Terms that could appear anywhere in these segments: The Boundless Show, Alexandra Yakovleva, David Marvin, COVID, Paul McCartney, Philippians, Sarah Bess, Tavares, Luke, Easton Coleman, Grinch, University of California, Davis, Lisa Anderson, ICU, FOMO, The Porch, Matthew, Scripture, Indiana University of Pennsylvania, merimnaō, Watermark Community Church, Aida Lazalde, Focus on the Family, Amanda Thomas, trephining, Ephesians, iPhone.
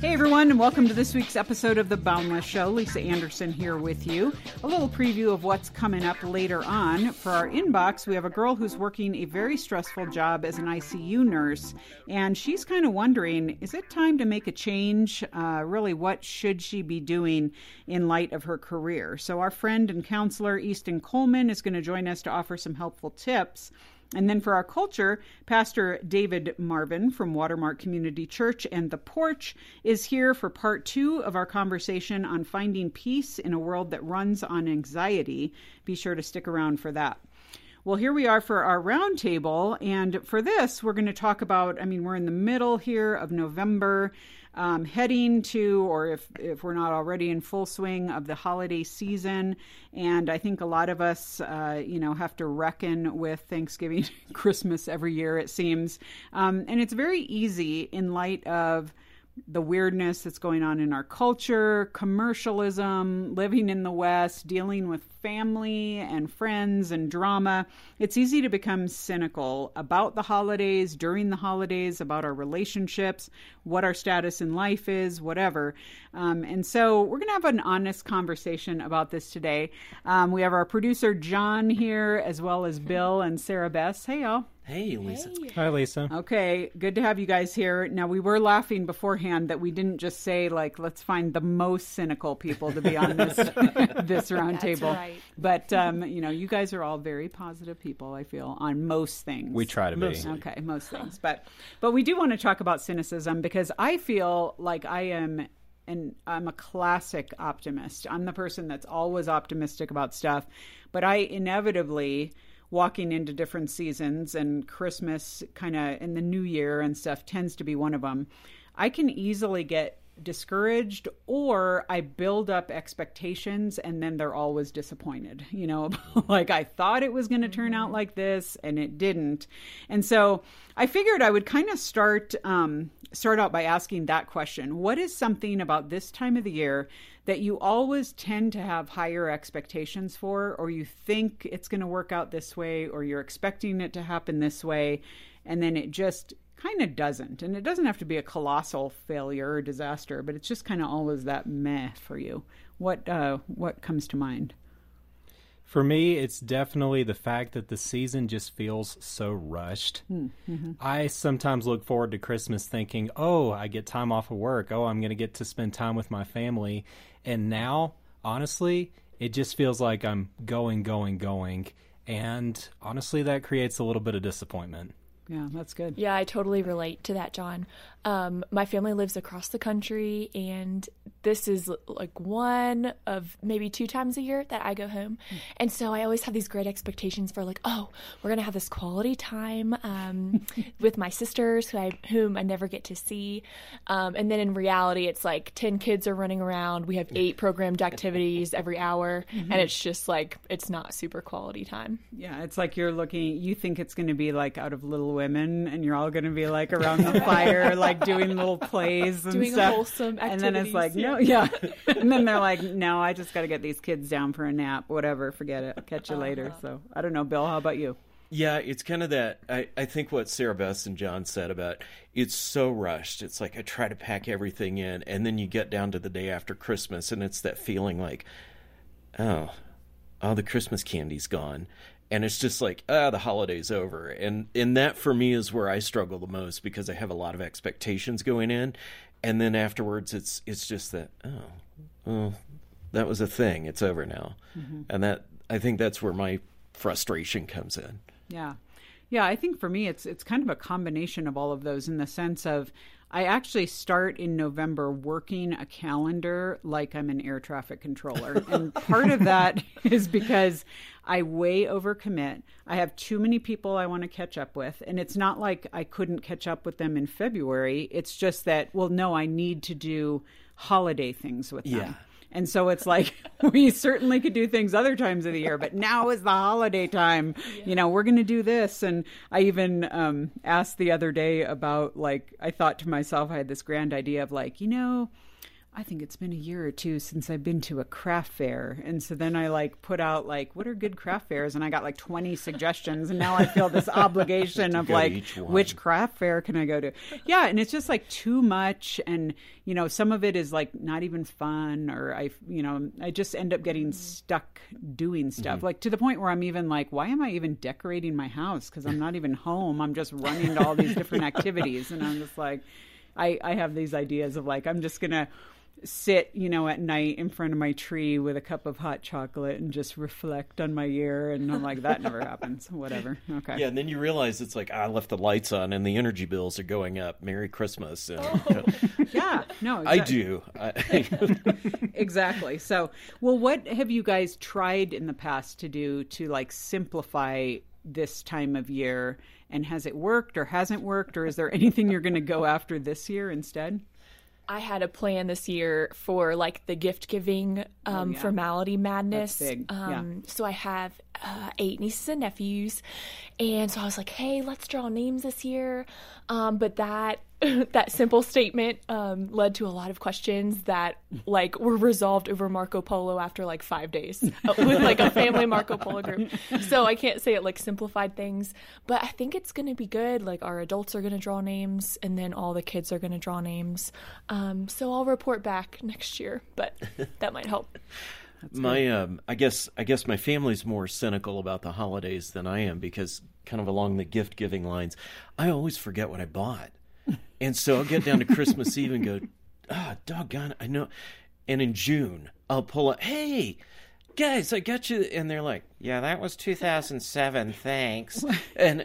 Hey everyone, and welcome to this week's episode of The Boundless Show. Lisa Anderson here with you. A little preview of what's coming up later on. For our inbox, we have a girl who's working a very stressful job as an ICU nurse, and she's kind of wondering, is it time to make a change? Really, what should she be doing in light of her career? So our friend and counselor, Easton Coleman, is going to join us to offer some helpful tips. And then for our culture, Pastor David Marvin from Watermark Community Church and The Porch is here for part two of our conversation on finding peace in a world that runs on anxiety. Be sure to stick around for that. Well, here we are for our roundtable, and for this, we're going to talk about, we're in the middle here of November, heading to, or if we're not already in full swing of the holiday season, and I think a lot of us, have to reckon with Thanksgiving, Christmas every year, it seems, and it's very easy in light of the weirdness that's going on in our culture, commercialism, living in the West, dealing with family and friends and drama. It's easy to become cynical about the holidays, during the holidays, about our relationships, what our status in life is, whatever. And so we're going to have an honest conversation about this today. We have our producer, John, here, as well as Bill and Sarah Bess. Hey, y'all. Hey, Lisa. Hey. Hi, Lisa. Okay, good to have you guys here. Now, we were laughing beforehand that we didn't just say, let's find the most cynical people to be on this this round table. Right. But, you guys are all very positive people, I feel, on most things. We try to be. Mostly. Okay, most things. But we do want to talk about cynicism because I feel like I'm a classic optimist. I'm the person that's always optimistic about stuff, but I inevitably, walking into different seasons, and Christmas kind of in the new year and stuff tends to be one of them, I can easily get discouraged, or I build up expectations and then they're always disappointed, I thought it was going to turn out like this and it didn't. And so I figured I would kind of start out by asking that question. What is something about this time of the year that you always tend to have higher expectations for, or you think it's going to work out this way, or you're expecting it to happen this way, and then it just kind of doesn't? And it doesn't have to be a colossal failure or disaster, but it's just kind of always that meh for you. What comes to mind? For me, it's definitely the fact that the season just feels so rushed. Mm-hmm. I sometimes look forward to Christmas thinking, oh, I get time off of work. Oh, I'm going to get to spend time with my family. And now, honestly, it just feels like I'm going. And honestly, that creates a little bit of disappointment. Yeah, that's good. Yeah, I totally relate to that, John. My family lives across the country, and this is like one of maybe two times a year that I go home. And so I always have these great expectations for we're going to have this quality time with my sisters whom I never get to see. And then in reality, it's 10 kids are running around. We have 8 programmed activities every hour, mm-hmm. and it's just it's not super quality time. Yeah, it's you think it's going to be out of Little Women, and you're all going to be around the fire, doing little plays and doing stuff. Wholesome activities. And then it's no, yeah. And then they're no, I just got to get these kids down for a nap, whatever, forget it, catch you later. So I don't know, Bill, how about you? Yeah, it's kind of that, I think what Sarah Bess and John said about it's so rushed. It's I try to pack everything in, and then you get down to the day after Christmas, and it's that feeling oh, all the Christmas candy's gone. And it's just the holiday's over. And that for me is where I struggle the most, because I have a lot of expectations going in. And then afterwards, it's just that, that was a thing. It's over now. Mm-hmm. And that, I think that's where my frustration comes in. Yeah. Yeah, I think for me, it's kind of a combination of all of those, in the sense of I actually start in November working a calendar like I'm an air traffic controller. And part of that is because I way overcommit. I have too many people I want to catch up with. And it's not like I couldn't catch up with them in February. It's just that, I need to do holiday things with them. Yeah. And so it's we certainly could do things other times of the year, but now is the holiday time. Yeah. We're going to do this. And I even asked the other day about, I thought to myself, I had this grand idea of I think it's been a year or two since I've been to a craft fair. And so then I put out what are good craft fairs? And I got 20 suggestions. And now I feel this obligation of which craft fair can I go to? Yeah. And it's just too much. And, some of it is not even fun, or I just end up getting stuck doing stuff to the point where I'm even why am I even decorating my house? 'Cause I'm not even home. I'm just running to all these different activities. And I'm just I have these ideas of I'm just going to sit, at night in front of my tree with a cup of hot chocolate and just reflect on my year. And I'm that never happens. Whatever. Okay. Yeah. And then you realize it's I left the lights on and the energy bills are going up. Merry Christmas. And, yeah. No. Exactly. I do. Exactly. So, well, what have you guys tried in the past to do to simplify this time of year? And has it worked or hasn't worked? Or is there anything you're going to go after this year instead? I had a plan this year for the gift giving formality madness. That's big. So I have 8 nieces and nephews. And so I was hey, let's draw names this year. But that simple statement led to a lot of questions that were resolved over Marco Polo after 5 days with a family Marco Polo group. So I can't say it simplified things, but I think it's going to be good. Our adults are going to draw names and then all the kids are going to draw names. So I'll report back next year, but that might help. I guess my family's more cynical about the holidays than I am, because kind of along the gift giving lines, I always forget what I bought. And so I'll get down to Christmas Eve and go, doggone, I know. And in June, I'll pull up, hey, guys, I got you. And they're like, yeah, that was 2007, thanks. And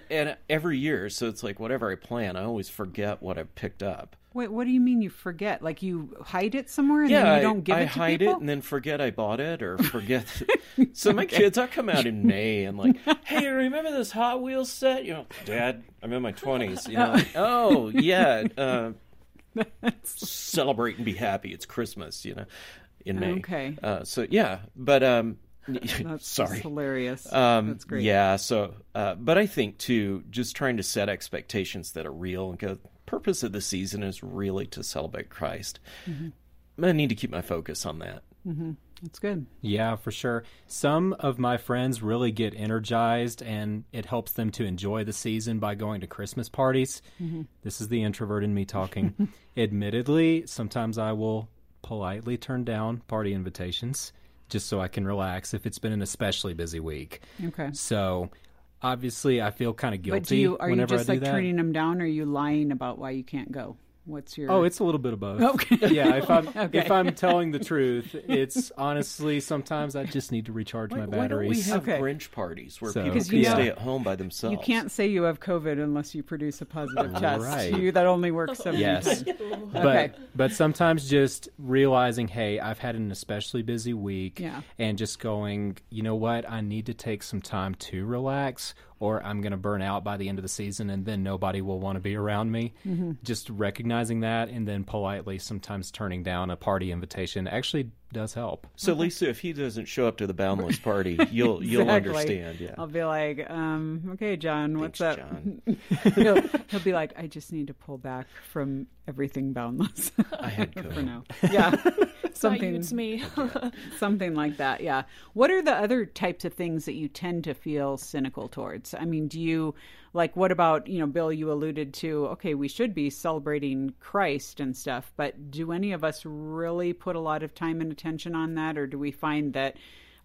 every year, so it's whatever I plan, I always forget what I picked up. Wait, what do you mean you forget? You hide it somewhere and then you don't give it to people? I hide it and then forget I bought it or forget. So my kids, I'll come out in May and hey, remember this Hot Wheels set? Dad, I'm in my 20s. Oh, yeah. Celebrate and be happy. It's Christmas, in May. Okay. So, yeah. But, that's sorry. Hilarious. That's great. Yeah. So, but I think, too, just trying to set expectations that are real and go, purpose of the season is really to celebrate Christ. Mm-hmm. I need to keep my focus on that. Mm-hmm. That's good. Yeah, for sure. Some of my friends really get energized, and it helps them to enjoy the season by going to Christmas parties. Mm-hmm. This is the introvert in me talking. Admittedly, sometimes I will politely turn down party invitations just so I can relax if it's been an especially busy week. Okay. So obviously, I feel kind of guilty. But are you just turning them down, or are you lying about why you can't go? What's your... Oh, it's a little bit of both. Okay. Yeah, if I'm telling the truth, it's honestly sometimes I just need to recharge my batteries. Why don't we have Grinch parties where people can stay at home by themselves? You can't say you have COVID unless you produce a positive test. Right. That only works so many times. But sometimes just realizing, hey, I've had an especially busy week, and just going, you know what, I need to take some time to relax, or I'm going to burn out by the end of the season and then nobody will want to be around me. Mm-hmm. Just recognizing that and then politely sometimes turning down a party invitation actually does help. So, Lisa, if he doesn't show up to the Boundless party, you'll understand. Yeah. I'll be okay, John, what's up? John. He'll be I just need to pull back from everything Boundless. I had COVID. For now. Yeah. It's me. Something like that, yeah. What are the other types of things that you tend to feel cynical towards? I mean, do you, what about, Bill, you alluded to, okay, we should be celebrating Christ and stuff, but do any of us really put a lot of time and attention on that? Or do we find that,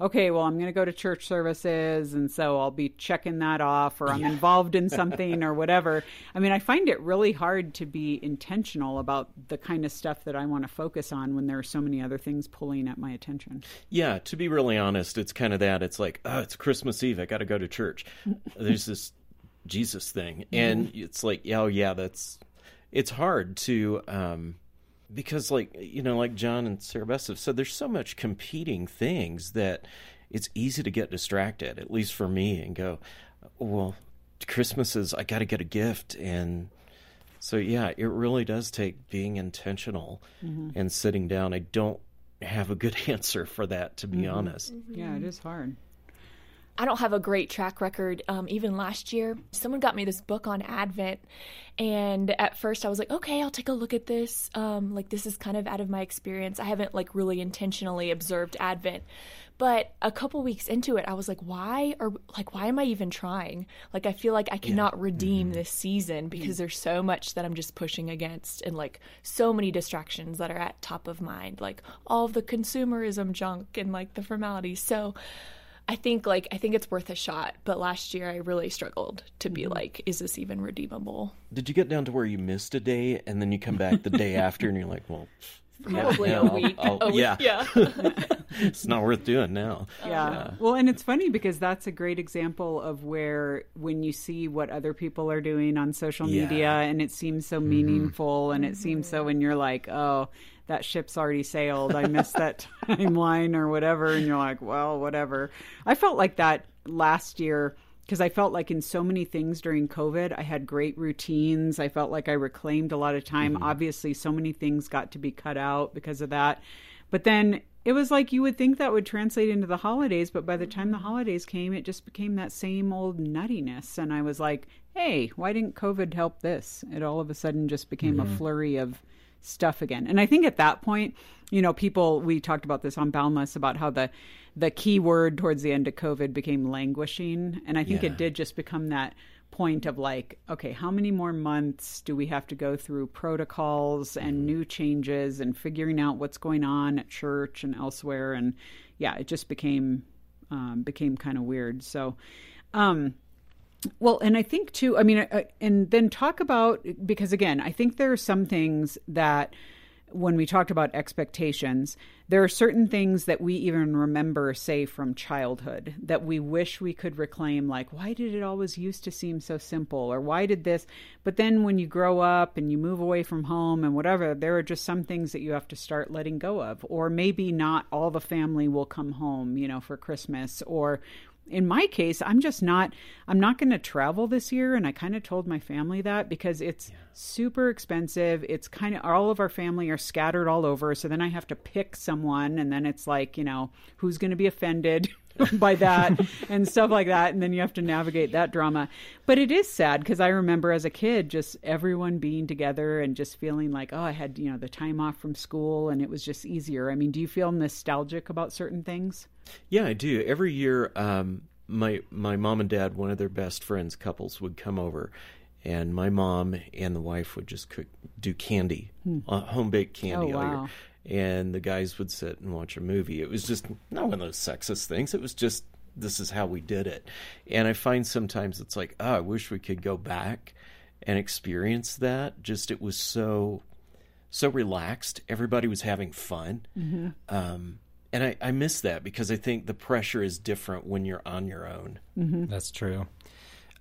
okay, well, I'm going to go to church services, and so I'll be checking that off, or I'm involved in something or whatever. I mean, I find it really hard to be intentional about the kind of stuff that I want to focus on when there are so many other things pulling at my attention. Yeah, to be really honest, it's kind of that. It's it's Christmas Eve. I got to go to church. There's this Jesus thing. And it's it's hard to... because John and Sarah Bess have said, there's so much competing things that it's easy to get distracted, at least for me, and go, well, Christmas is, I got to get a gift. And so, yeah, it really does take being intentional and sitting down. I don't have a good answer for that, to be honest. Yeah, it is hard. I don't have a great track record. Even last year, someone got me this book on Advent. And at first I was like, okay, I'll take a look at this. This is kind of out of my experience. I haven't really intentionally observed Advent. But a couple weeks into it, I was like, why am I even trying? I feel like I cannot redeem this season because there's so much that I'm just pushing against and so many distractions that are at top of mind, all of the consumerism junk and the formalities. So I think it's worth a shot, but last year I really struggled to be is this even redeemable? Did you get down to where you missed a day and then you come back the day after and you're like, well, probably a week. It's not worth doing now. Yeah. Well, and it's funny because that's a great example of where when you see what other people are doing on social media and it seems so meaningful and it seems so, and you're like, oh, that ship's already sailed. I missed that timeline or whatever. And you're like, well, whatever. I felt like that last year because I felt like in so many things during COVID, I had great routines. I felt like I reclaimed a lot of time. Obviously, so many things got to be cut out because of that. But then it was like you would think that would translate into the holidays. But by the time the holidays came, it just became that same old nuttiness. And I was like, hey, why didn't COVID help this? It all of a sudden just became a flurry of stuff again. And I think at that point, people, we talked about this on Boundless about how the key word towards the end of COVID became languishing. And I think it did just become that point of okay, how many more months do we have to go through protocols and new changes and figuring out what's going on at church and elsewhere? And it just became kind of weird. So, well, and I think too, and then talk about, because again, I think there are some things that when we talked about expectations, there are certain things that we even remember, say, from childhood that we wish we could reclaim, why did it always used to seem so simple, or why did this? But then when you grow up and you move away from home and whatever, there are just some things that you have to start letting go of, or maybe not all the family will come home, for Christmas, or in my case, I'm not going to travel this year. And I kind of told my family that because it's super expensive. It's kind of, all of our family are scattered all over. So then I have to pick someone and then it's who's going to be offended by that and stuff like that. And then you have to navigate that drama. But it is sad because I remember as a kid, just everyone being together and just feeling like, oh, I had, the time off from school and it was just easier. I mean, do you feel nostalgic about certain things? Yeah, I do. Every year, my mom and dad, one of their best friends couples would come over and my mom and the wife would just do candy, home-baked candy all year. And the guys would sit and watch a movie. It was just not one of those sexist things. It was just, this is how we did it. And I find sometimes it's like, oh, I wish we could go back and experience that. Just it was so relaxed. Everybody was having fun. Mm-hmm. And I miss that because I think the pressure is different when you're on your own. Mm-hmm. That's true.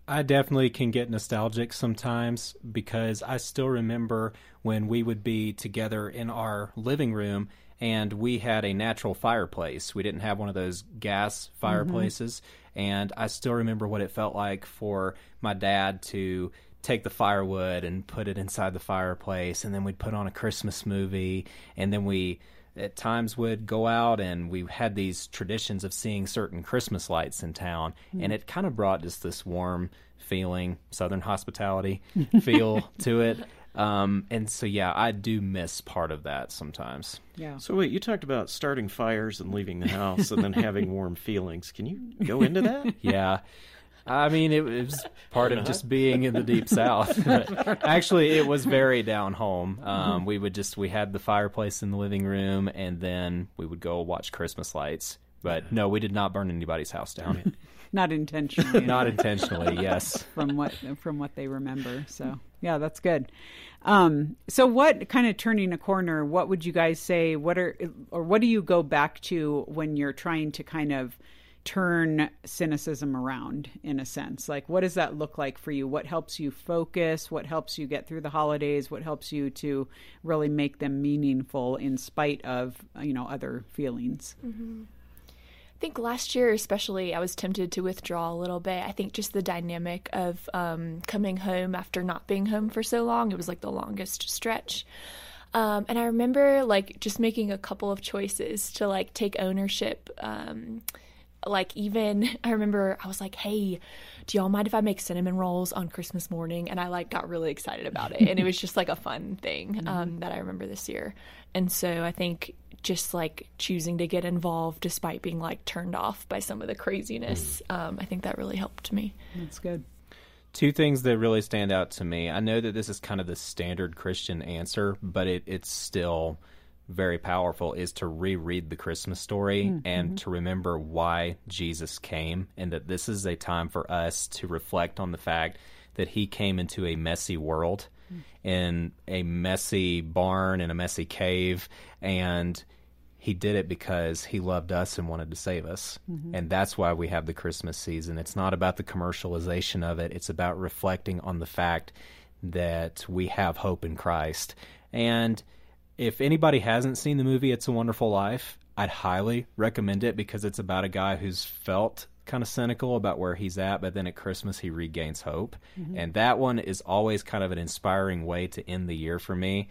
I definitely can get nostalgic sometimes because I still remember when we would be together in our living room and we had a natural fireplace. We didn't have one of those gas fireplaces. Mm-hmm. And I still remember what it felt like for my dad to take the firewood and put it inside the fireplace. And then we'd put on a Christmas movie. And then we at times would go out and we had these traditions of seeing certain Christmas lights in town. Mm-hmm. And it kind of brought just this warm feeling, Southern hospitality feel to it. And so, I do miss part of that sometimes. Yeah. So wait, you talked about starting fires and leaving the house and then having warm feelings. Can you go into that? Yeah. I mean, it was part of just being in the deep South. But actually, it was very down home. We had the fireplace in the living room, and then we would go watch Christmas lights. But no, we did not burn anybody's house down. Not intentionally. Not intentionally, yes. From what they remember. So, yeah, that's good. So what kind of turning a corner, what would you guys say, what do you go back to when you're trying to kind of turn cynicism around in a sense? What does that look like for you? What helps you focus? What helps you get through the holidays? What helps you to really make them meaningful in spite of, other feelings? Mm-hmm. I think last year, especially, I was tempted to withdraw a little bit. I think just the dynamic of coming home after not being home for so long, it was the longest stretch. And I remember just making a couple of choices to take ownership Like, even I remember I was like, hey, do y'all mind if I make cinnamon rolls on Christmas morning? And I like got really excited about it. And it was just like a fun thing that I remember this year. And so I think just like choosing to get involved despite being like turned off by some of the craziness, I think that really helped me. That's good. Two things that really stand out to me. I know that this is kind of the standard Christian answer, but it's still very powerful, is to reread the Christmas story and to remember why Jesus came, and that this is a time for us to reflect on the fact that he came into a messy world, in a messy barn, in a messy cave, and he did it because he loved us and wanted to save us. And that's why we have the Christmas season. It's not about the commercialization of it. It's about reflecting on the fact that we have hope in Christ. And if anybody hasn't seen the movie It's a Wonderful Life, I'd highly recommend it, because it's about a guy who's felt kind of cynical about where he's at, but then at Christmas he regains hope. And that one is always kind of an inspiring way to end the year for me,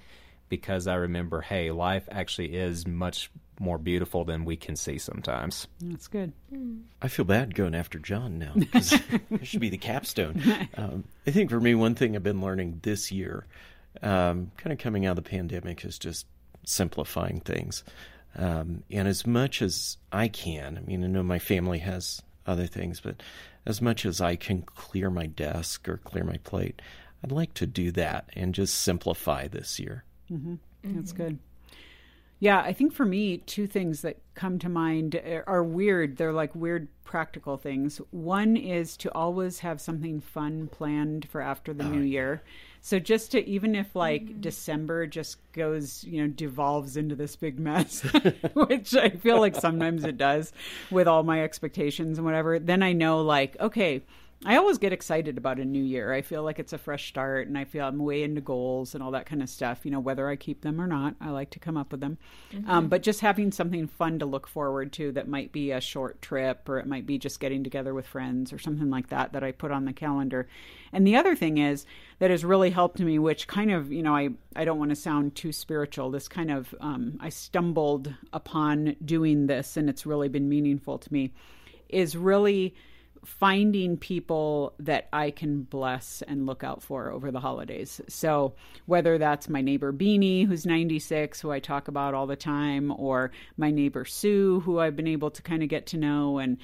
because I remember, hey, life actually is much more beautiful than we can see sometimes. That's good. I feel bad going after John now, because it should be the capstone. I think for me, one thing I've been learning this year, kind of coming out of the pandemic, is just simplifying things. And as much as I can, I mean, I know my family has other things, but as much as I can clear my desk or clear my plate, I'd like to do that and just simplify this year. That's good. Yeah, I think for me, two things that come to mind are weird. They're like weird practical things. One is to always have something fun planned for after the new year. So just to, even if like December just goes, you know, devolves into this big mess, which I feel like sometimes it does with all my expectations and whatever, then I know like, okay, I always get excited about a new year. I feel like it's a fresh start, and I feel I'm way into goals and all that kind of stuff, you know, whether I keep them or not. I like to come up with them. But just having something fun to look forward to, that might be a short trip, or it might be just getting together with friends or something like that, that I put on the calendar. And the other thing is that has really helped me, which kind of, you know, I don't want to sound too spiritual. This kind of, I stumbled upon doing this, and it's really been meaningful to me, is really finding people that I can bless and look out for over the holidays. So whether that's my neighbor Beanie, who's 96, who I talk about all the time, or my neighbor Sue, who I've been able to kind of get to know and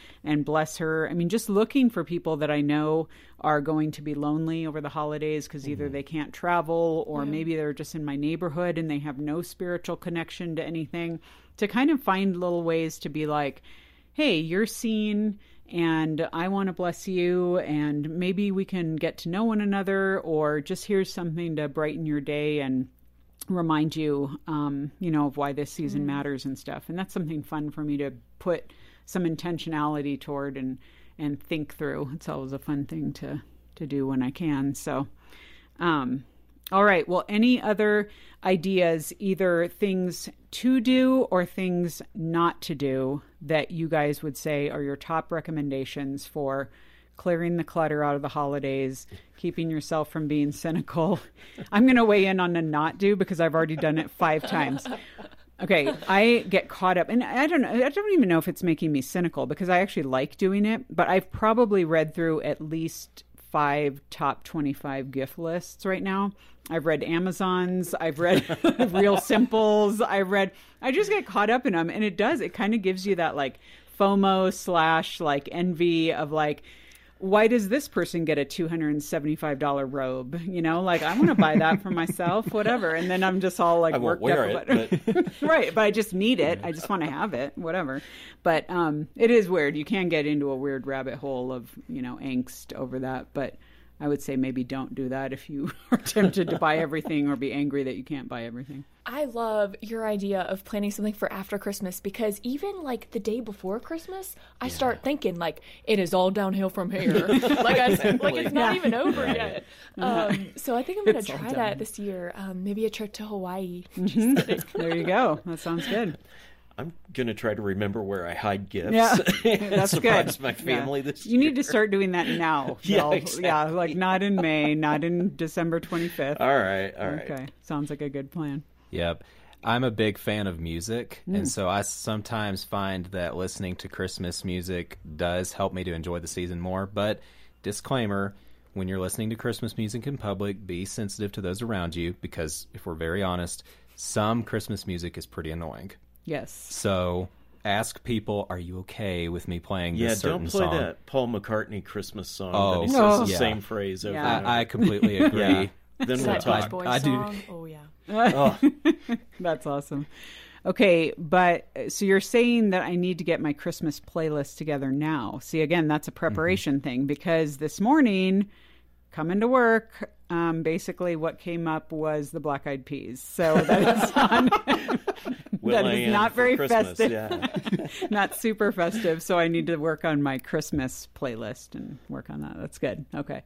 bless her. I mean, just looking for people that I know are going to be lonely over the holidays, because either they can't travel, or maybe they're just in my neighborhood and they have no spiritual connection to anything, to kind of find little ways to be like, hey, you're seen, and I want to bless you, and maybe we can get to know one another, or just here's something to brighten your day and remind you, you know, of why this season matters and stuff. And that's something fun for me to put some intentionality toward and think through. It's always a fun thing to do when I can. So, all right. Well, any other ideas, either things to do or things not to do, that you guys would say are your top recommendations for clearing the clutter out of the holidays, keeping yourself from being cynical? I'm going to weigh in on the not do, because I've already done it 5 times. Okay, I get caught up, and I don't even know if it's making me cynical, because I actually like doing it, but I've probably read through at least 5 top 25 gift lists right now. I've read Amazon's, I've read Real Simples, I just get caught up in them, and it kind of gives you that like FOMO / like envy of like, why does this person get a $275 robe? You know, like, I want to buy that for myself, whatever. And then I'm just all like, I won't wear it, but... Right. But I just need it. I just want to have it, whatever. But it is weird. You can get into a weird rabbit hole of, you know, angst over that. But I would say maybe don't do that if you are tempted to buy everything or be angry that you can't buy everything. I love your idea of planning something for after Christmas, because even like the day before Christmas, I start thinking like, it is all downhill from here. Like it's not even over yet. So I think I'm going to try that this year. Maybe a trip to Hawaii. There you go. That sounds good. I'm going to try to remember where I hide gifts. Yeah, that's surprise good. My family this year. You need to start doing that now. Yeah, exactly. Yeah, like not in May, not in December 25th. All right, all right. Okay, sounds like a good plan. Yep. I'm a big fan of music, and so I sometimes find that listening to Christmas music does help me to enjoy the season more. But disclaimer, when you're listening to Christmas music in public, be sensitive to those around you, because if we're very honest, some Christmas music is pretty annoying. Yes. So ask people, are you okay with me playing this certain song? Yeah, don't play that Paul McCartney Christmas song. Oh, that he says the same phrase over and over. I completely agree. Then we'll talk. I do. Oh, yeah. That's awesome. Okay, but so you're saying that I need to get my Christmas playlist together now. See, again, that's a preparation thing, because this morning, coming to work, basically what came up was the Black Eyed Peas. So that is on... That is not very Christmas, festive, not super festive. So I need to work on my Christmas playlist and work on that. That's good. Okay.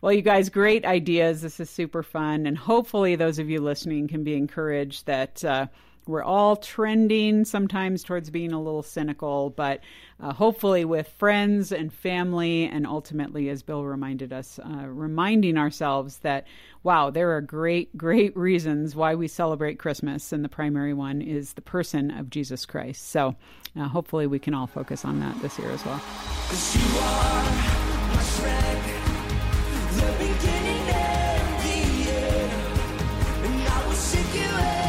Well, you guys, great ideas. This is super fun. And hopefully those of you listening can be encouraged that we're all trending sometimes towards being a little cynical, but hopefully with friends and family, and ultimately, as Bill reminded us, reminding ourselves that, wow, there are great, great reasons why we celebrate Christmas, and the primary one is the person of Jesus Christ. So hopefully we can all focus on that this year as well. 'Cause you are my friend, the beginning and the end, and I will seek you out.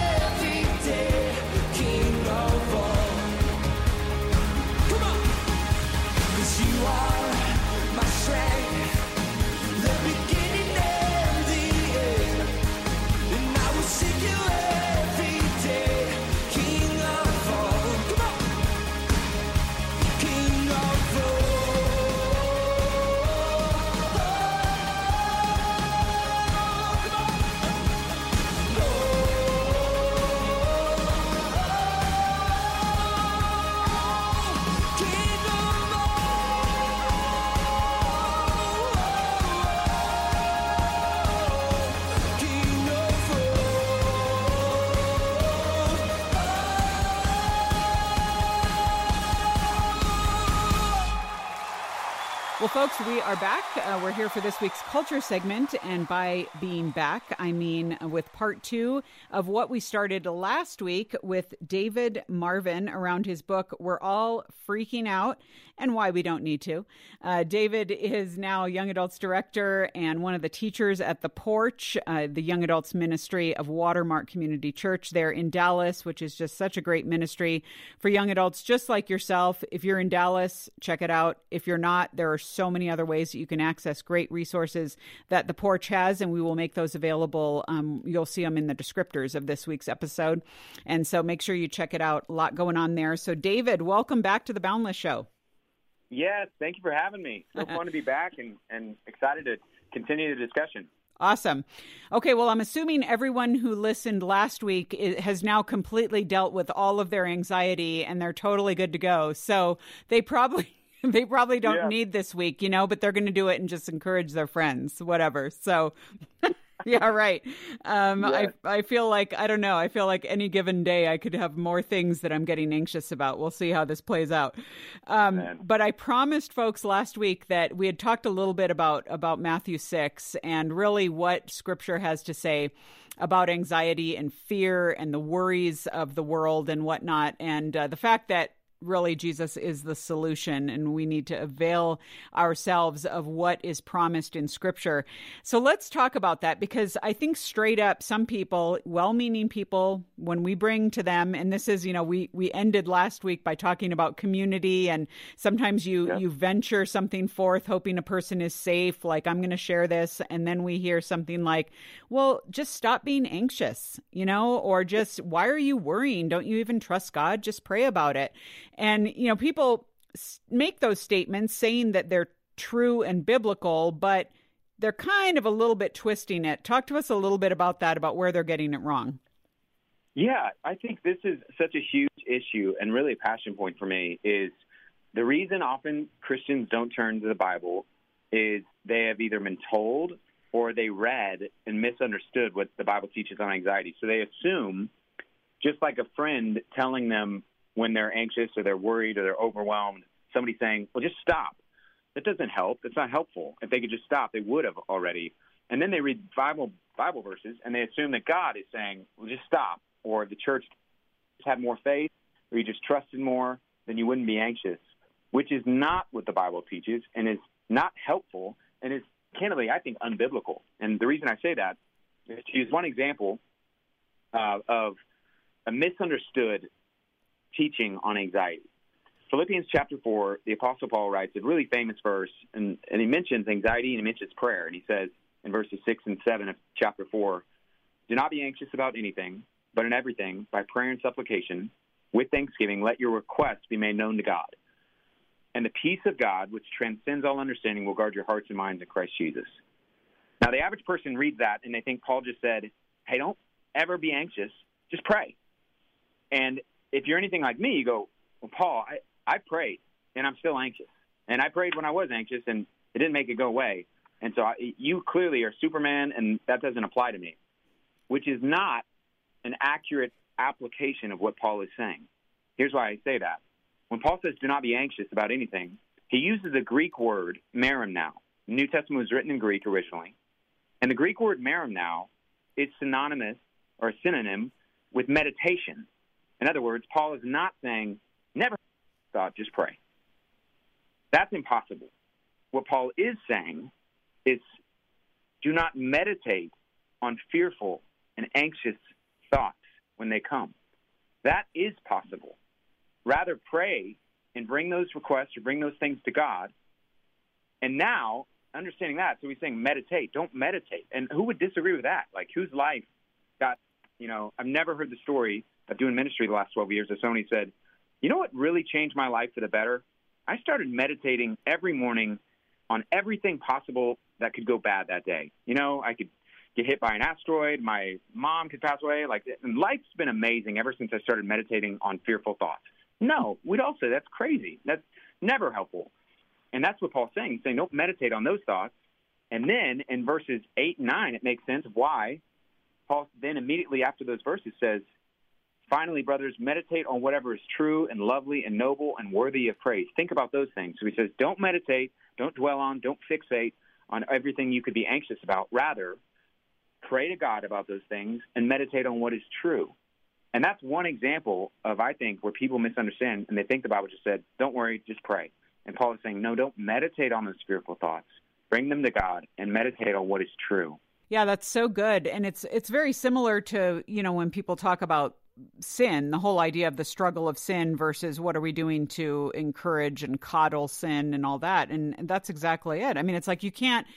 Well, folks, we are back. We're here for this week's culture segment, and by being back, I mean with part two of what we started last week with David Marvin around his book, We're All Freaking Out and Why We Don't Need to. David is now Young Adults Director and one of the teachers at The Porch, the Young Adults Ministry of Watermark Community Church there in Dallas, which is just such a great ministry for young adults just like yourself. If you're in Dallas, check it out. If you're not, there are so many other ways that you can access great resources that The Porch has, and we will make those available. You'll see them in the descriptors of this week's episode. And so make sure you check it out. A lot going on there. So David, welcome back to The Boundless Show. Yes, thank you for having me. So fun to be back and excited to continue the discussion. Awesome. Okay, well, I'm assuming everyone who listened last week has now completely dealt with all of their anxiety and they're totally good to go. So They probably don't need this week, you know, but they're going to do it and just encourage their friends, whatever. So, yeah, right. I feel like, I don't know, I feel like any given day I could have more things that I'm getting anxious about. We'll see how this plays out. But I promised folks last week that we had talked a little bit about Matthew 6 and really what Scripture has to say about anxiety and fear and the worries of the world and whatnot. And the fact that really, Jesus is the solution, and we need to avail ourselves of what is promised in Scripture. So let's talk about that, because I think straight up, some people, well-meaning people, when we bring to them, and this is, you know, we ended last week by talking about community, and sometimes you venture something forth, hoping a person is safe, like, I'm going to share this, and then we hear something like, well, just stop being anxious, you know, or just, why are you worrying? Don't you even trust God? Just pray about it. And, you know, people make those statements saying that they're true and biblical, but they're kind of a little bit twisting it. Talk to us a little bit about that, about where they're getting it wrong. Yeah, I think this is such a huge issue and really a passion point for me is the reason often Christians don't turn to the Bible is they have either been told or they read and misunderstood what the Bible teaches on anxiety. So they assume, just like a friend telling them, when they're anxious or they're worried or they're overwhelmed, somebody saying, well, just stop. That doesn't help. That's not helpful. If they could just stop, they would have already. And then they read Bible verses, and they assume that God is saying, well, just stop. or the church had more faith, or you just trusted more, then you wouldn't be anxious, which is not what the Bible teaches and is not helpful and is, candidly, I think, unbiblical. And the reason I say that is to use one example of a misunderstood teaching on anxiety. Philippians chapter 4, the Apostle Paul writes a really famous verse, and he mentions anxiety and he mentions prayer. And he says in verses 6 and 7 of chapter 4, "Do not be anxious about anything, but in everything, by prayer and supplication, with thanksgiving, let your requests be made known to God. And the peace of God, which transcends all understanding, will guard your hearts and minds in Christ Jesus." Now, the average person reads that, and they think Paul just said, hey, don't ever be anxious, just pray. And if you're anything like me, you go, well, Paul, I prayed, and I'm still anxious. And I prayed when I was anxious, and it didn't make it go away. And so you clearly are Superman, and that doesn't apply to me, which is not an accurate application of what Paul is saying. Here's why I say that. When Paul says do not be anxious about anything, he uses the Greek word merimnaō. The New Testament was written in Greek originally. And the Greek word merimnaō is synonymous or a synonym with meditation. In other words, Paul is not saying never thought, just pray. That's impossible. What Paul is saying is do not meditate on fearful and anxious thoughts when they come. That is possible. Rather pray and bring those requests or bring those things to God. And now, understanding that, so he's saying meditate. Don't meditate. And who would disagree with that? Like, whose life got, I've never heard the story of doing ministry the last 12 years that somebody said, you know what really changed my life for the better? I started meditating every morning on everything possible that could go bad that day. I could get hit by an asteroid, my mom could pass away. And life's been amazing ever since I started meditating on fearful thoughts. No, we'd all say that's crazy. That's never helpful. And that's what Paul's saying. He's saying don't meditate on those thoughts. And then in verses 8 and 9, it makes sense why Paul then immediately after those verses says, "Finally, brothers, meditate on whatever is true and lovely and noble and worthy of praise. Think about those things." So he says don't meditate, don't dwell on, don't fixate on everything you could be anxious about. Rather, pray to God about those things and meditate on what is true. And that's one example of, I think, where people misunderstand and they think the Bible just said, don't worry, just pray. And Paul is saying, no, don't meditate on those fearful thoughts. Bring them to God and meditate on what is true. Yeah, that's so good. And it's very similar to, when people talk about sin, the whole idea of the struggle of sin versus what are we doing to encourage and coddle sin and all that. And that's exactly it. I mean, it's like you can't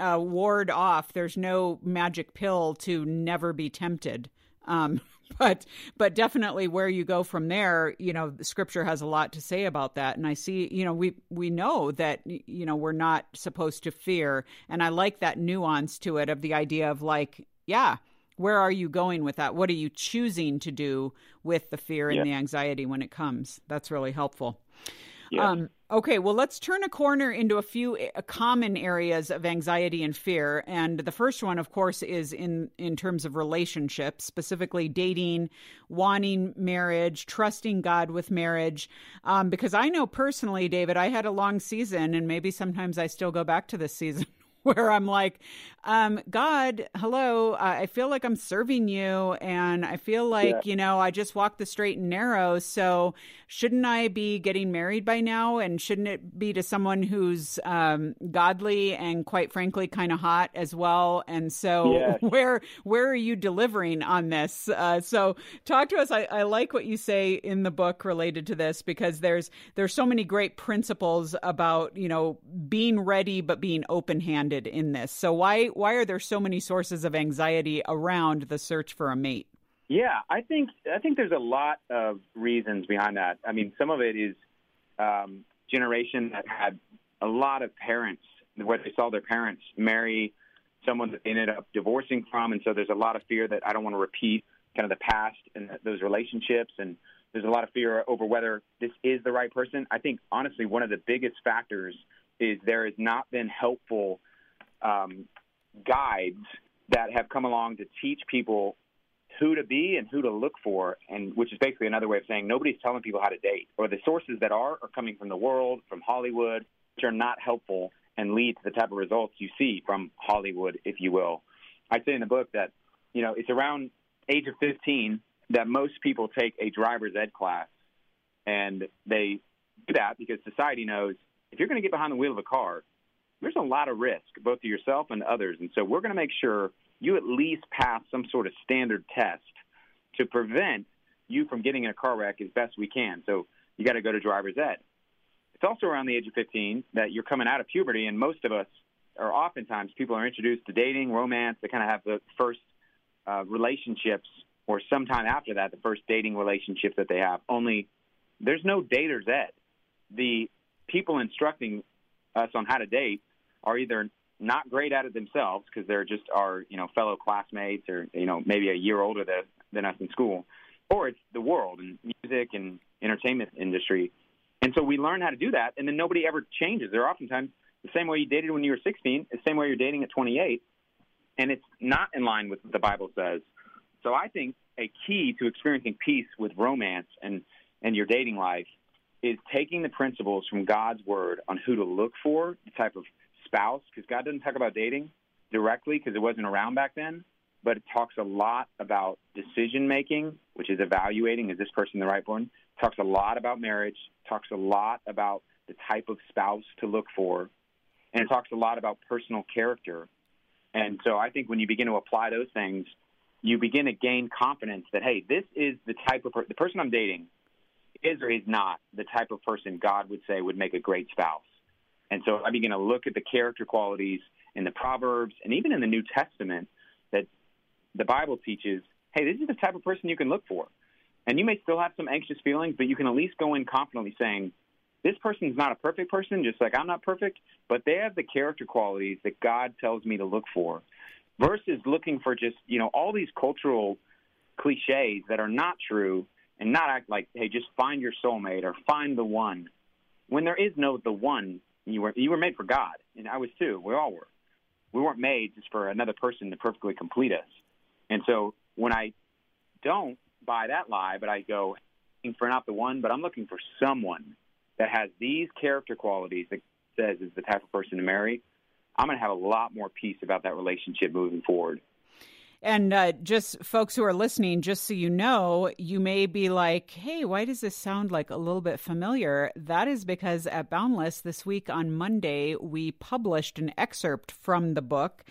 ward off. There's no magic pill to never be tempted. But definitely where you go from there, the scripture has a lot to say about that. And I see, we know that, we're not supposed to fear. And I like that nuance to it of the idea of where are you going with that? What are you choosing to do with the fear and the anxiety when it comes? That's really helpful. Yeah. Okay, well, let's turn a corner into a few common areas of anxiety and fear. And the first one, of course, is in terms of relationships, specifically dating, wanting marriage, trusting God with marriage. Because I know personally, David, I had a long season, and maybe sometimes I still go back to this season where I'm like, God, hello, I feel like I'm serving you. And I feel like, I just walked the straight and narrow. So shouldn't I be getting married by now? And shouldn't it be to someone who's godly and quite frankly, kind of hot as well? And so where are you delivering on this? So talk to us. I like what you say in the book related to this, because there's so many great principles about, being ready, but being open-handed in this. So why are there so many sources of anxiety around the search for a mate? Yeah, I think there's a lot of reasons behind that. I mean, some of it is generation that had a lot of parents where they saw their parents marry someone that they ended up divorcing from, and so there's a lot of fear that I don't want to repeat kind of the past and those relationships, and there's a lot of fear over whether this is the right person. I think honestly one of the biggest factors is there has not been helpful guides that have come along to teach people who to be and who to look for, and which is basically another way of saying nobody's telling people how to date, or the sources that are coming from the world, from Hollywood, which are not helpful and lead to the type of results you see from Hollywood, if you will. I say in the book that, it's around age of 15 that most people take a driver's ed class, and they do that because society knows if you're going to get behind the wheel of a car, there's a lot of risk, both to yourself and others. And so we're going to make sure you at least pass some sort of standard test to prevent you from getting in a car wreck as best we can. So you got to go to driver's ed. It's also around the age of 15 that you're coming out of puberty, and most of us are oftentimes people are introduced to dating, romance. They kind of have the first relationships, or sometime after that, the first dating relationships that they have. Only there's no dater's ed. The people instructing us on how to date are either not great at it themselves because they're just our, fellow classmates, or, maybe a year older than us in school, or it's the world and music and entertainment industry. And so we learn how to do that, and then nobody ever changes. They're oftentimes the same way you dated when you were 16, the same way you're dating at 28, and it's not in line with what the Bible says. So I think a key to experiencing peace with romance and your dating life is taking the principles from God's Word on who to look for, the type of spouse, because God doesn't talk about dating directly because it wasn't around back then, but it talks a lot about decision-making, which is evaluating, is this person the right one? Talks a lot about marriage, talks a lot about the type of spouse to look for, and it talks a lot about personal character. And so I think when you begin to apply those things, you begin to gain confidence that, hey, this is the type of the person I'm dating is or is not the type of person God would say would make a great spouse. And so I begin to look at the character qualities in the Proverbs and even in the New Testament that the Bible teaches, hey, this is the type of person you can look for. And you may still have some anxious feelings, but you can at least go in confidently saying, this person's not a perfect person, just like I'm not perfect, but they have the character qualities that God tells me to look for, versus looking for just, all these cultural cliches that are not true and not act like, hey, just find your soulmate or find the one. When there is no the one, you were made for God, and I was too. We all were. We weren't made just for another person to perfectly complete us. And so when I don't buy that lie, but I go looking for not the one, but I'm looking for someone that has these character qualities that says is the type of person to marry, I'm going to have a lot more peace about that relationship moving forward. And just folks who are listening, just so you know, you may be like, hey, why does this sound like a little bit familiar? That is because at Boundless this week on Monday, we published an excerpt from the book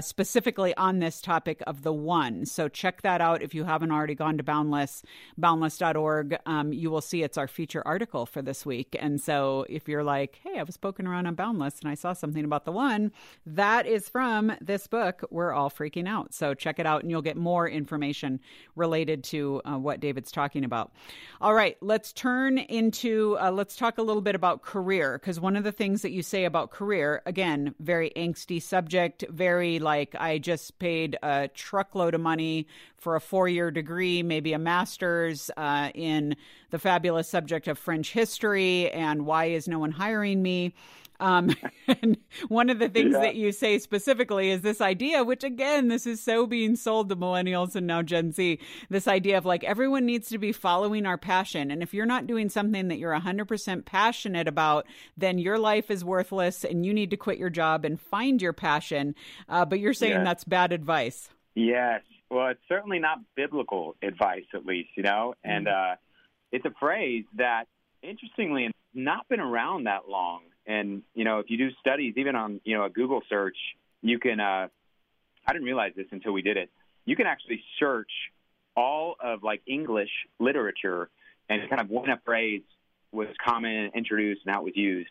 specifically on this topic of the one. So check that out. If you haven't already gone to Boundless, boundless.org, you will see it's our feature article for this week. And so if you're like, hey, I was poking around on Boundless and I saw something about the one, that is from this book, We're All Freaking Out. So check it out, and you'll get more information related to what David's talking about. All right, let's talk a little bit about career, because one of the things that you say about career, again, very angsty subject, very like, I just paid a truckload of money for a 4-year degree, maybe a master's in the fabulous subject of French history, and why is no one hiring me? And one of the things that you say specifically is this idea, which again, this is so being sold to millennials and now Gen Z, this idea of like, everyone needs to be following our passion. And if you're not doing something that you're 100% passionate about, then your life is worthless and you need to quit your job and find your passion. But you're saying that's bad advice. Yes. Well, it's certainly not biblical advice, at least, and it's a phrase that interestingly has not been around that long. And, if you do studies, even on, a Google search, you can, I didn't realize this until we did it. You can actually search all of like English literature and kind of when a phrase was common and introduced and how it was used.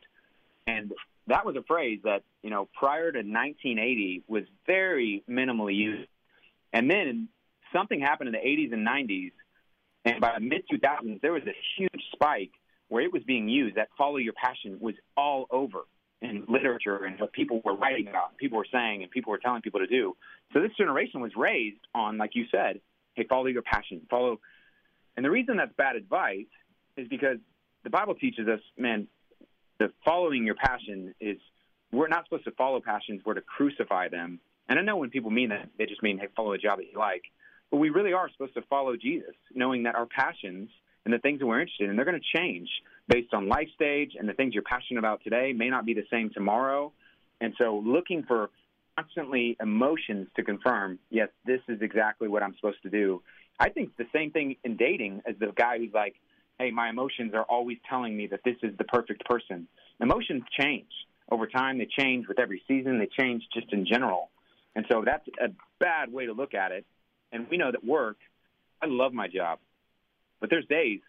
And that was a phrase that, prior to 1980 was very minimally used. And then something happened in the 80s and 90s. And by the mid-2000s, there was a huge spike where it was being used, that follow your passion was all over in literature and what people were writing about, people were saying, and people were telling people to do. So this generation was raised on, like you said, hey, follow your passion, follow. And the reason that's bad advice is because the Bible teaches us, man, the following your passion is, we're not supposed to follow passions, we're to crucify them. And I know when people mean that, they just mean, hey, follow a job that you like. But we really are supposed to follow Jesus, knowing that our passions and the things that we're interested in, they're going to change based on life stage, and the things you're passionate about today may not be the same tomorrow. And so looking for, constantly emotions to confirm, yes, this is exactly what I'm supposed to do. I think the same thing in dating as the guy who's like, hey, my emotions are always telling me that this is the perfect person. Emotions change over time. They change with every season. They change just in general. And so that's a bad way to look at it. And we know that work, I love my job. But there's days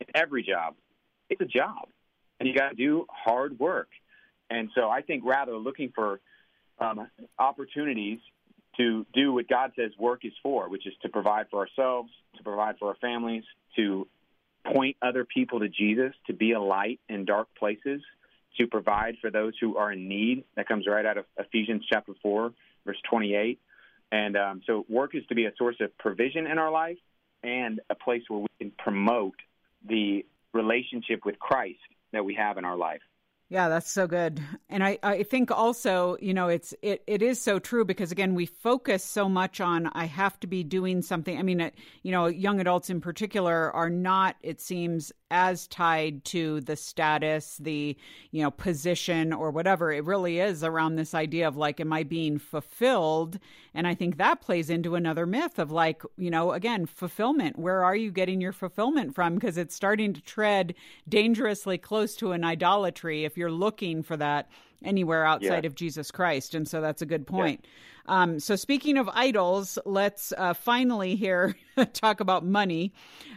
in every job, it's a job. And you got to do hard work. And so I think rather looking for opportunities to do what God says work is for, which is to provide for ourselves, to provide for our families, to point other people to Jesus, to be a light in dark places, to provide for those who are in need. That comes right out of Ephesians chapter 4, verse 28. And so work is to be a source of provision in our life and a place where we can promote the relationship with Christ that we have in our life. Yeah, that's so good. And I think also, you know, it is so true because, again, we focus so much on I have to be doing something. I mean, you know, young adults in particular are not, it seems, as tied to the status, the, you know, position or whatever. It really is around this idea of like, am I being fulfilled? And I think that plays into another myth of like, you know, again, fulfillment. Where are you getting your fulfillment from? Because it's starting to tread dangerously close to an idolatry if you're looking for that anywhere outside of Jesus Christ. And so that's a good point. Yeah. So speaking of idols, let's finally here talk about money.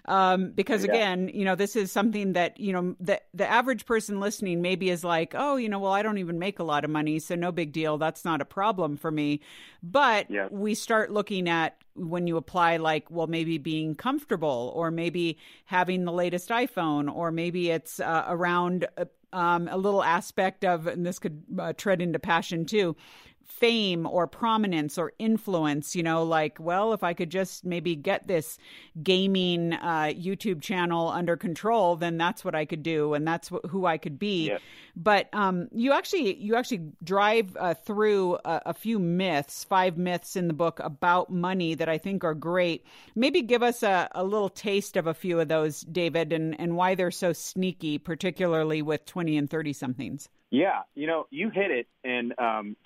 Because again, you know, this is something that, you know, the average person listening maybe is like, oh, you know, well, I don't even make a lot of money, so no big deal. That's not a problem for me. But we start looking at when you apply like, well, maybe being comfortable or maybe having the latest iPhone or maybe it's around a little aspect of, and this could tread into passion too, fame or prominence or influence, you know, like, well, if I could just maybe get this gaming YouTube channel under control, then that's what I could do. And that's who I could be. Yeah. But you actually drive through a few myths, 5 myths in the book about money that I think are great. Maybe give us a little taste of a few of those, David, and why they're so sneaky, particularly with 20 and 30 somethings. Yeah. You know, you hit it. And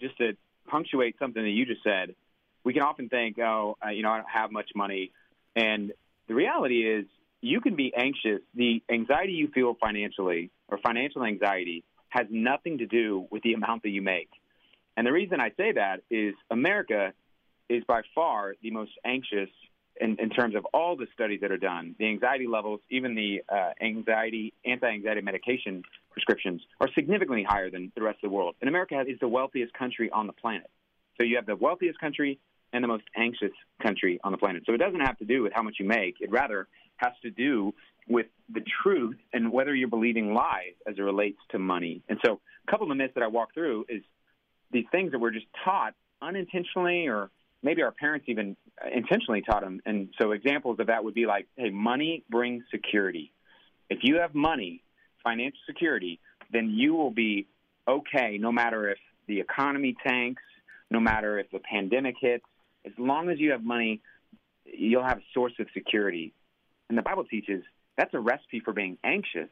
just to punctuate something that you just said, we can often think, oh, you know, I don't have much money. And the reality is you can be anxious. The anxiety you feel financially or financial anxiety has nothing to do with the amount that you make. And the reason I say that is America is by far the most anxious in terms of all the studies that are done. The anxiety levels, even the anti-anxiety medication prescriptions are significantly higher than the rest of the world. And America is the wealthiest country on the planet. So you have the wealthiest country and the most anxious country on the planet. So it doesn't have to do with how much you make. It rather has to do with the truth and whether you're believing lies as it relates to money. And so a couple of the myths that I walk through is these things that we're just taught unintentionally, or maybe our parents even intentionally taught them. And so examples of that would be like, hey, money brings security. If you have money, financial security, then you will be okay no matter if the economy tanks, no matter if the pandemic hits. As long as you have money, you'll have a source of security. And the Bible teaches that's a recipe for being anxious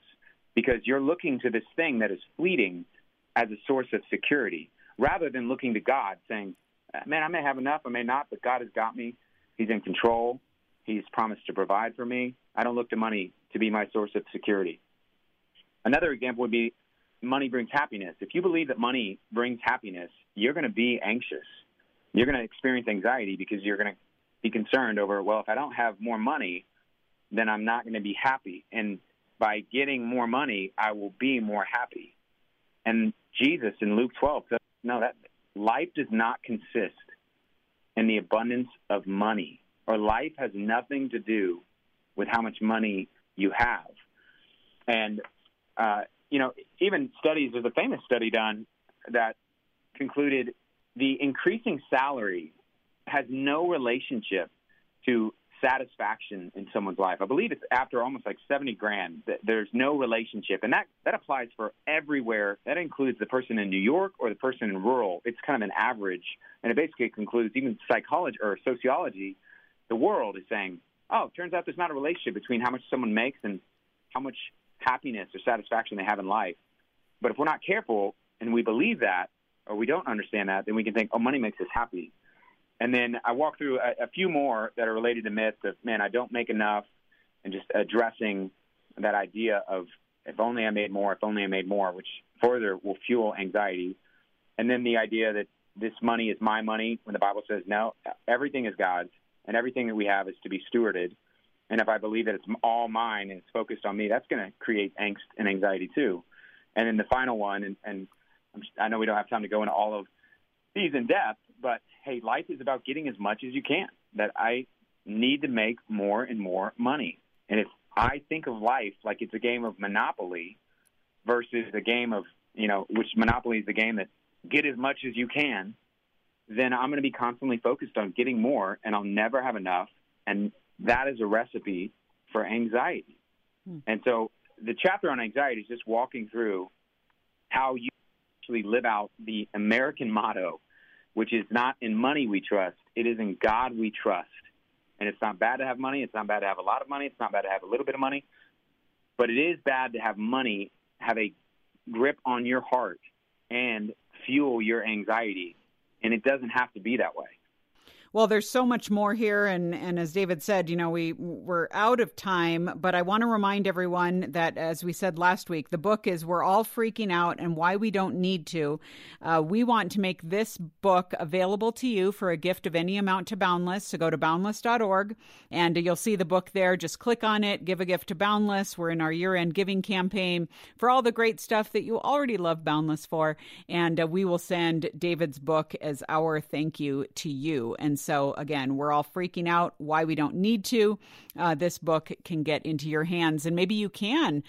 because you're looking to this thing that is fleeting as a source of security rather than looking to God saying, man, I may have enough, I may not, but God has got me. He's in control. He's promised to provide for me. I don't look to money to be my source of security. Another example would be money brings happiness. If you believe that money brings happiness, you're going to be anxious. You're going to experience anxiety because you're going to be concerned over, well, if I don't have more money, then I'm not going to be happy. And by getting more money, I will be more happy. And Jesus in Luke 12 says, no, that life does not consist in the abundance of money, or life has nothing to do with how much money you have. And you know, even studies, there's a famous study done that concluded the increasing salary has no relationship to satisfaction in someone's life. I believe it's after almost like 70 grand, that there's no relationship. And that applies for everywhere. That includes the person in New York or the person in rural. It's kind of an average. And it basically concludes even psychology or sociology, the world is saying, oh, turns out there's not a relationship between how much someone makes and how much happiness or satisfaction they have in life. But if we're not careful and we believe that, or we don't understand that, then we can think, oh, money makes us happy. And then I walk through a few more that are related to myths of, man, I don't make enough, and just addressing that idea of if only I made more, if only I made more, which further will fuel anxiety. And then the idea that this money is my money, when the Bible says, no, everything is God's, and everything that we have is to be stewarded. And if I believe that it's all mine and it's focused on me, that's going to create angst and anxiety too. And then the final one, and I know we don't have time to go into all of these in depth, but, hey, life is about getting as much as you can, that I need to make more and more money. And if I think of life like it's a game of Monopoly versus a game of, you know, which Monopoly is the game that get as much as you can, then I'm going to be constantly focused on getting more, and I'll never have enough. And that is a recipe for anxiety. And so the chapter on anxiety is just walking through how you actually live out the American motto, which is not in money we trust, it is in God we trust. And it's not bad to have money. It's not bad to have a lot of money. It's not bad to have a little bit of money. But it is bad to have money have a grip on your heart and fuel your anxiety. And it doesn't have to be that way. Well, there's so much more here. And as David said, you know, we're out of time, but I want to remind everyone that, as we said last week, the book is We're All Freaking Out and Why We Don't Need To. We want to make this book available to you for a gift of any amount to Boundless. So go to boundless.org and you'll see the book there. Just click on it, give a gift to Boundless. We're in our year-end giving campaign for all the great stuff that you already love Boundless for. And we will send David's book as our thank you to you. And so, again, We're All Freaking Out, Why We Don't Need To. This book can get into your hands, and maybe you can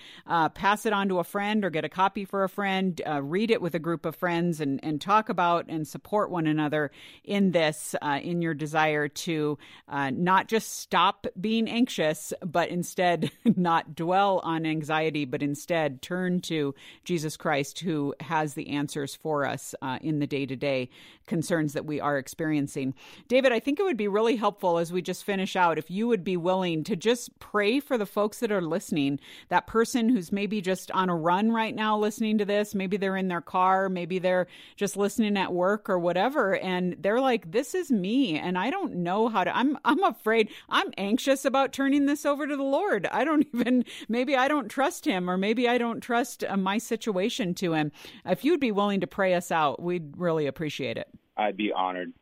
pass it on to a friend or get a copy for a friend, read it with a group of friends, and talk about and support one another in this, in your desire to not just stop being anxious, but instead not dwell on anxiety, but instead turn to Jesus Christ, who has the answers for us in the day-to-day concerns that we are experiencing. David, I think it would be really helpful as we just finish out if you would be willing to just pray for the folks that are listening, that person who's maybe just on a run right now listening to this. Maybe they're in their car, maybe they're just listening at work or whatever. And they're like, this is me. And I don't know how to, I'm afraid, I'm anxious about turning this over to the Lord. I don't even, maybe I don't trust him, or maybe I don't trust my situation to him. If you'd be willing to pray us out, we'd really appreciate it. I'd be honored.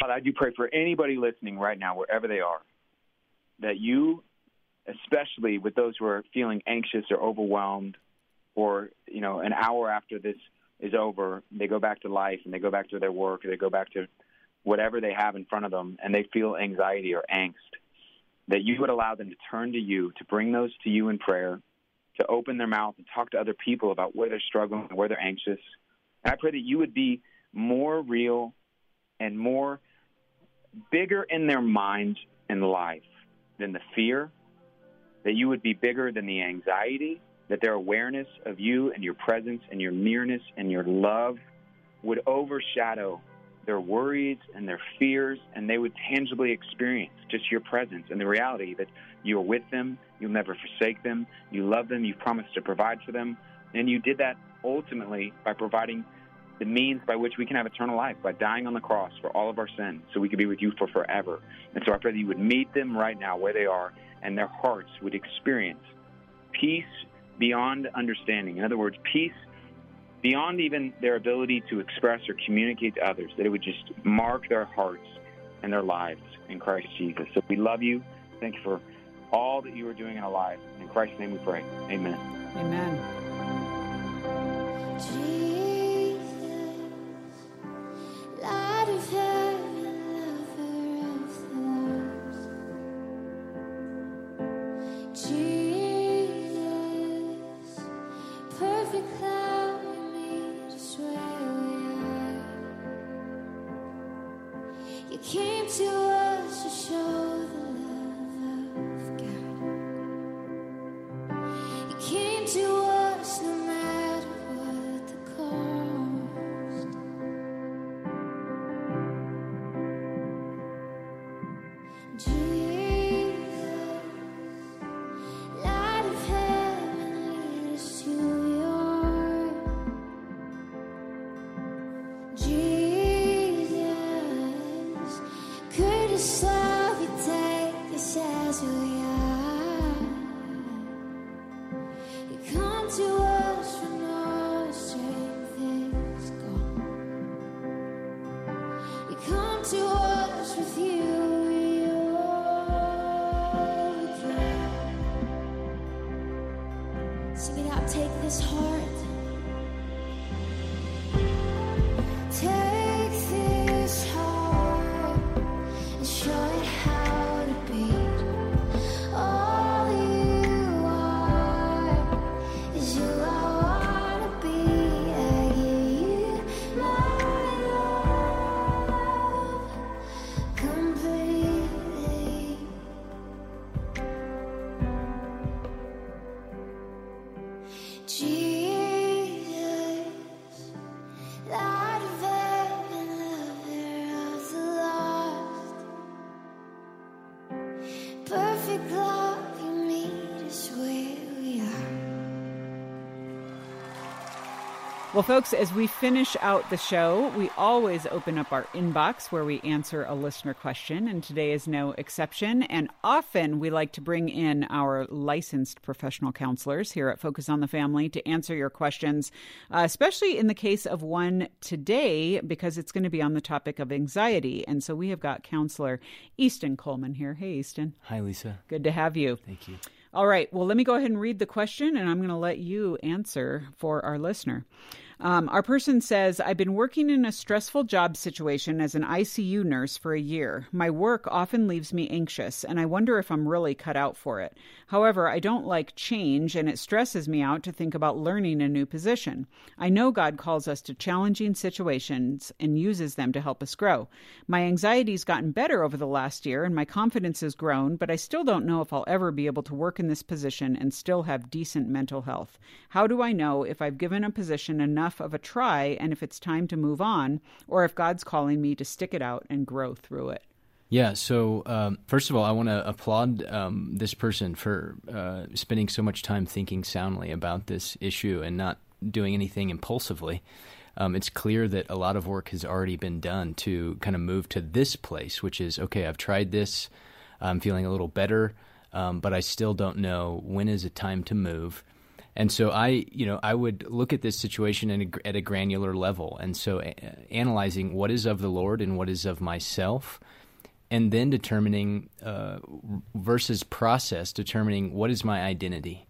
Father, I do pray for anybody listening right now, wherever they are, that you, especially with those who are feeling anxious or overwhelmed, or, you know, an hour after this is over, they go back to life and they go back to their work, or they go back to whatever they have in front of them, and they feel anxiety or angst, that you would allow them to turn to you, to bring those to you in prayer, to open their mouth and talk to other people about where they're struggling and where they're anxious. And I pray that you would be more real and more bigger in their minds and life than the fear, that you would be bigger than the anxiety, that their awareness of you and your presence and your nearness and your love would overshadow their worries and their fears, and they would tangibly experience just your presence and the reality that you are with them, you'll never forsake them, you love them, you promised to provide for them, and you did that ultimately by providing the means by which we can have eternal life, by dying on the cross for all of our sins, so we could be with you for forever. And so I pray that you would meet them right now where they are, and their hearts would experience peace beyond understanding. In other words, peace beyond even their ability to express or communicate to others, that it would just mark their hearts and their lives in Christ Jesus. So we love you. Thank you for all that you are doing in our lives. In Christ's name we pray. Amen. Amen. Jesus. Light of heaven, lover of the Lord, Jesus, perfect love in me, just where we are. You came to us to show the love of God. You came to us no matter what the call. Well, folks, as we finish out the show, we always open up our inbox where we answer a listener question, and today is no exception. And often we like to bring in our licensed professional counselors here at Focus on the Family to answer your questions, especially in the case of one today, because it's going to be on the topic of anxiety. And so we have got Counselor Easton Coleman here. Hey, Easton. Hi, Lisa. Good to have you. Thank you. All right. Well, let me go ahead and read the question, and I'm going to let you answer for our listener. Our person says, I've been working in a stressful job situation as an ICU nurse for a year. My work often leaves me anxious, and I wonder if I'm really cut out for it. However, I don't like change, and it stresses me out to think about learning a new position. I know God calls us to challenging situations and uses them to help us grow. My anxiety's gotten better over the last year, and my confidence has grown, but I still don't know if I'll ever be able to work in this position and still have decent mental health. How do I know if I've given a position enough of a try and if it's time to move on, or if God's calling me to stick it out and grow through it? Yeah. So first of all, I want to applaud this person for spending so much time thinking soundly about this issue and not doing anything impulsively. It's clear that a lot of work has already been done to kind of move to this place, which is, okay, I've tried this, I'm feeling a little better, but I still don't know when is it time to move. And so I would look at this situation at a granular level, and so analyzing what is of the Lord and what is of myself, and then determining versus process, determining what is my identity,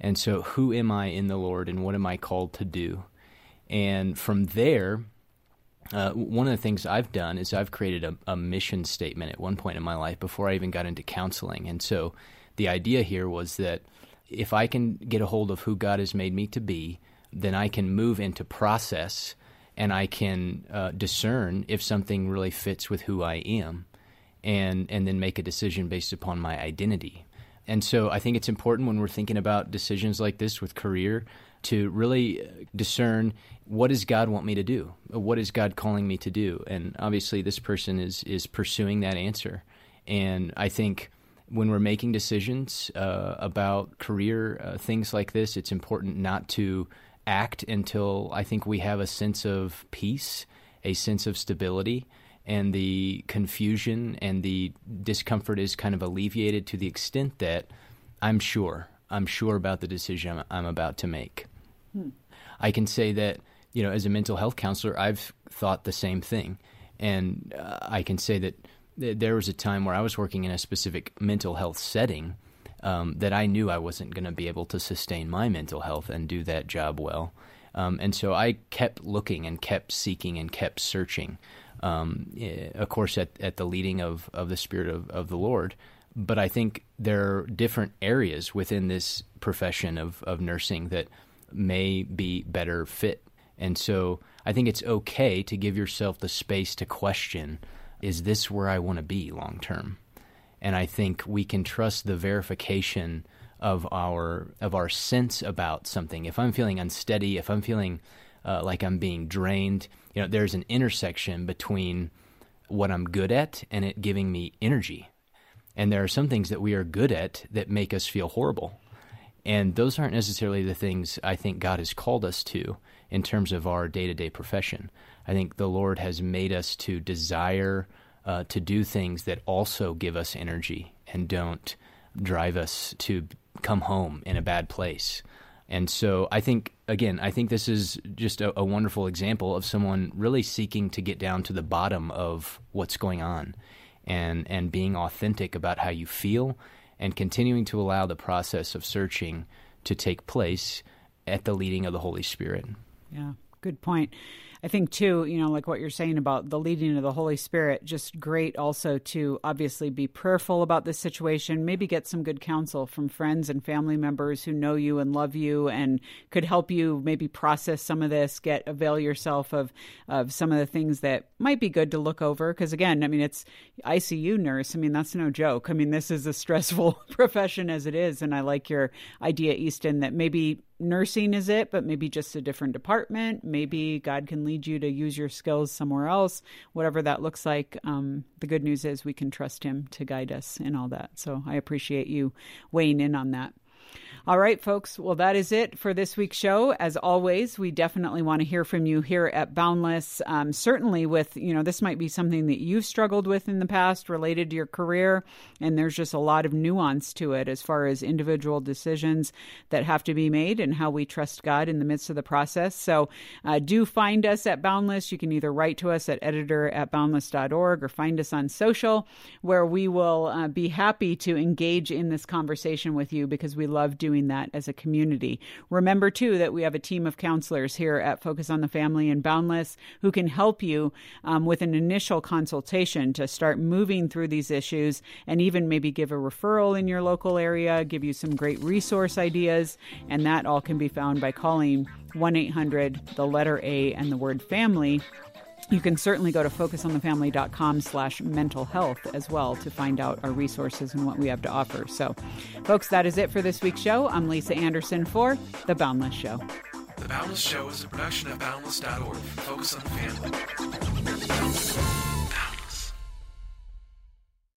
and so who am I in the Lord and what am I called to do, and from there, one of the things I've done is I've created a mission statement at one point in my life before I even got into counseling, and so the idea here was that if I can get a hold of who God has made me to be, then I can move into process and I can discern if something really fits with who I am and then make a decision based upon my identity. And so I think it's important when we're thinking about decisions like this with career to really discern, what does God want me to do? What is God calling me to do? And obviously this person is pursuing that answer. And I think when we're making decisions about career, things like this, it's important not to act until I think we have a sense of peace, a sense of stability, and the confusion and the discomfort is kind of alleviated to the extent that I'm sure about the decision I'm about to make. I can say that, as a mental health counselor, I've thought the same thing. And I can say that there was a time where I was working in a specific mental health setting that I knew I wasn't going to be able to sustain my mental health and do that job well. And so I kept looking and kept seeking and kept searching, of course, at the leading of the Spirit of the Lord. But I think there are different areas within this profession of nursing that may be better fit. And so I think it's okay to give yourself the space to question, is this where I want to be long term? And I think we can trust the verification of our sense about something. If I'm feeling unsteady, if I'm feeling like I'm being drained, there's an intersection between what I'm good at and it giving me energy. And there are some things that we are good at that make us feel horrible. And those aren't necessarily the things I think God has called us to in terms of our day-to-day profession. I think the Lord has made us to desire to do things that also give us energy and don't drive us to come home in a bad place. And so I think this is just a wonderful example of someone really seeking to get down to the bottom of what's going on and being authentic about how you feel and continuing to allow the process of searching to take place at the leading of the Holy Spirit. Yeah, good point. I think, too, like what you're saying about the leading of the Holy Spirit, just great also to obviously be prayerful about this situation, maybe get some good counsel from friends and family members who know you and love you and could help you maybe process some of this, avail yourself of some of the things that might be good to look over. Because, again, it's ICU nurse. That's no joke. This is a stressful profession as it is. And I like your idea, Easton, that maybe nursing is it, but maybe just a different department. Maybe God can lead you to use your skills somewhere else, whatever that looks like. The good news is we can trust him to guide us in all that. So I appreciate you weighing in on that. All right, folks. Well, that is it for this week's show. As always, we definitely want to hear from you here at Boundless. Certainly with, this might be something that you've struggled with in the past related to your career. And there's just a lot of nuance to it as far as individual decisions that have to be made and how we trust God in the midst of the process. So do find us at Boundless. You can either write to us at editor@boundless.org or find us on social, where we will be happy to engage in this conversation with you, because we love doing that as a community. Remember, too, that we have a team of counselors here at Focus on the Family and Boundless who can help you with an initial consultation to start moving through these issues, and even maybe give a referral in your local area, give you some great resource ideas, and that all can be found by calling 1-800-A-FAMILY. You can certainly go to focusonthefamily.com/mental health as well to find out our resources and what we have to offer. So, folks, that is it for this week's show. I'm Lisa Anderson for The Boundless Show. The Boundless Show is a production of boundless.org. Focus on the Family.